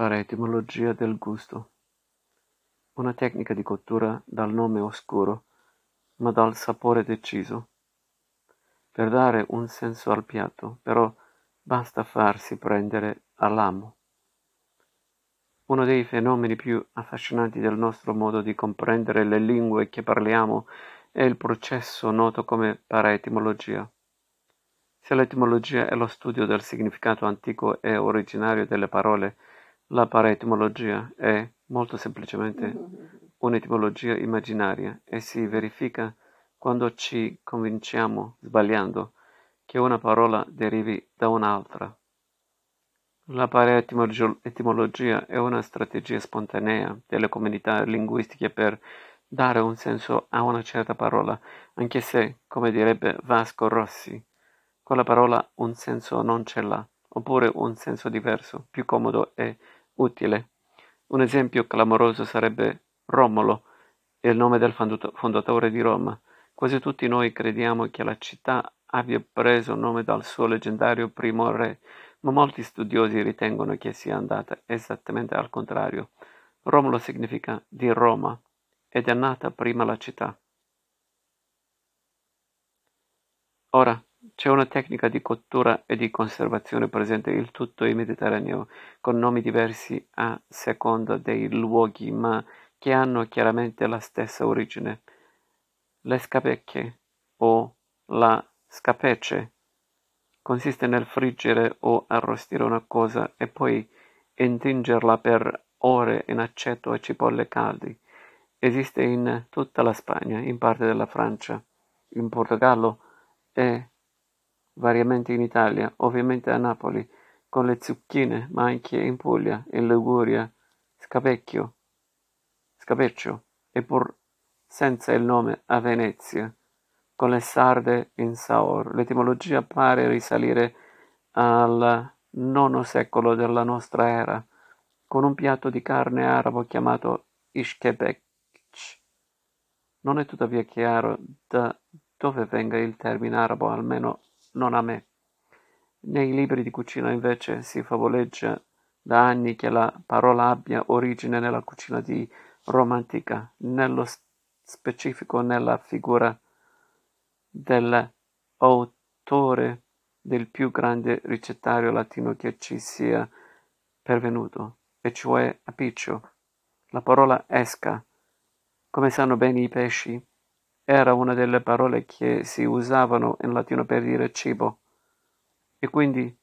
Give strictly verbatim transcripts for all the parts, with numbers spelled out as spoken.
per etimologia del gusto. Una tecnica di cottura dal nome oscuro, ma dal sapore deciso. Per dare un senso al piatto, però, basta farsi prendere all'amo. Uno dei fenomeni più affascinanti del nostro modo di comprendere le lingue che parliamo è il processo noto come paraetimologia. Se l'etimologia è lo studio del significato antico e originario delle parole, la paraetimologia è, molto semplicemente, un'etimologia immaginaria e si verifica quando ci convinciamo, sbagliando, che una parola derivi da un'altra. La paraetimologia è una strategia spontanea delle comunità linguistiche per dare un senso a una certa parola, anche se, come direbbe Vasco Rossi, quella parola un senso non ce l'ha, oppure un senso diverso, più comodo e utile. Un esempio clamoroso sarebbe Romolo, il nome del fondatore di Roma. Quasi tutti noi crediamo che la città abbia preso nome dal suo leggendario primo re, ma molti studiosi ritengono che sia andata esattamente al contrario. Romolo significa di Roma, ed è nata prima la città. Ora, c'è una tecnica di cottura e di conservazione presente in tutto il Mediterraneo, con nomi diversi a seconda dei luoghi, ma che hanno chiaramente la stessa origine. Le scapecchie, o la scapece, consiste nel friggere o arrostire una cosa e poi intingerla per ore in aceto e cipolle caldi. Esiste in tutta la Spagna, in parte della Francia, in Portogallo e variamente in Italia, ovviamente a Napoli, con le zucchine, ma anche in Puglia, in Liguria, Scapecchio, Scapeccio, e pur senza il nome a Venezia, con le sarde in Saor. L'etimologia pare risalire al nono secolo della nostra era, con un piatto di carne arabo chiamato Ischebech. Non è tuttavia chiaro da dove venga il termine arabo, almeno non a me. Nei libri di cucina, invece, si favoleggia da anni che la parola abbia origine nella cucina di Roma antica, nello specifico nella figura dell'autore del più grande ricettario latino che ci sia pervenuto, e cioè Apicio. La parola esca, come sanno bene i pesci, era una delle parole che si usavano in latino per dire cibo, e quindi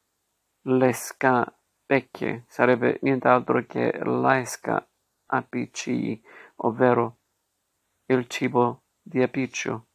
le scapecchie sarebbe nient'altro che la esca apicii, ovvero il cibo di Apicio.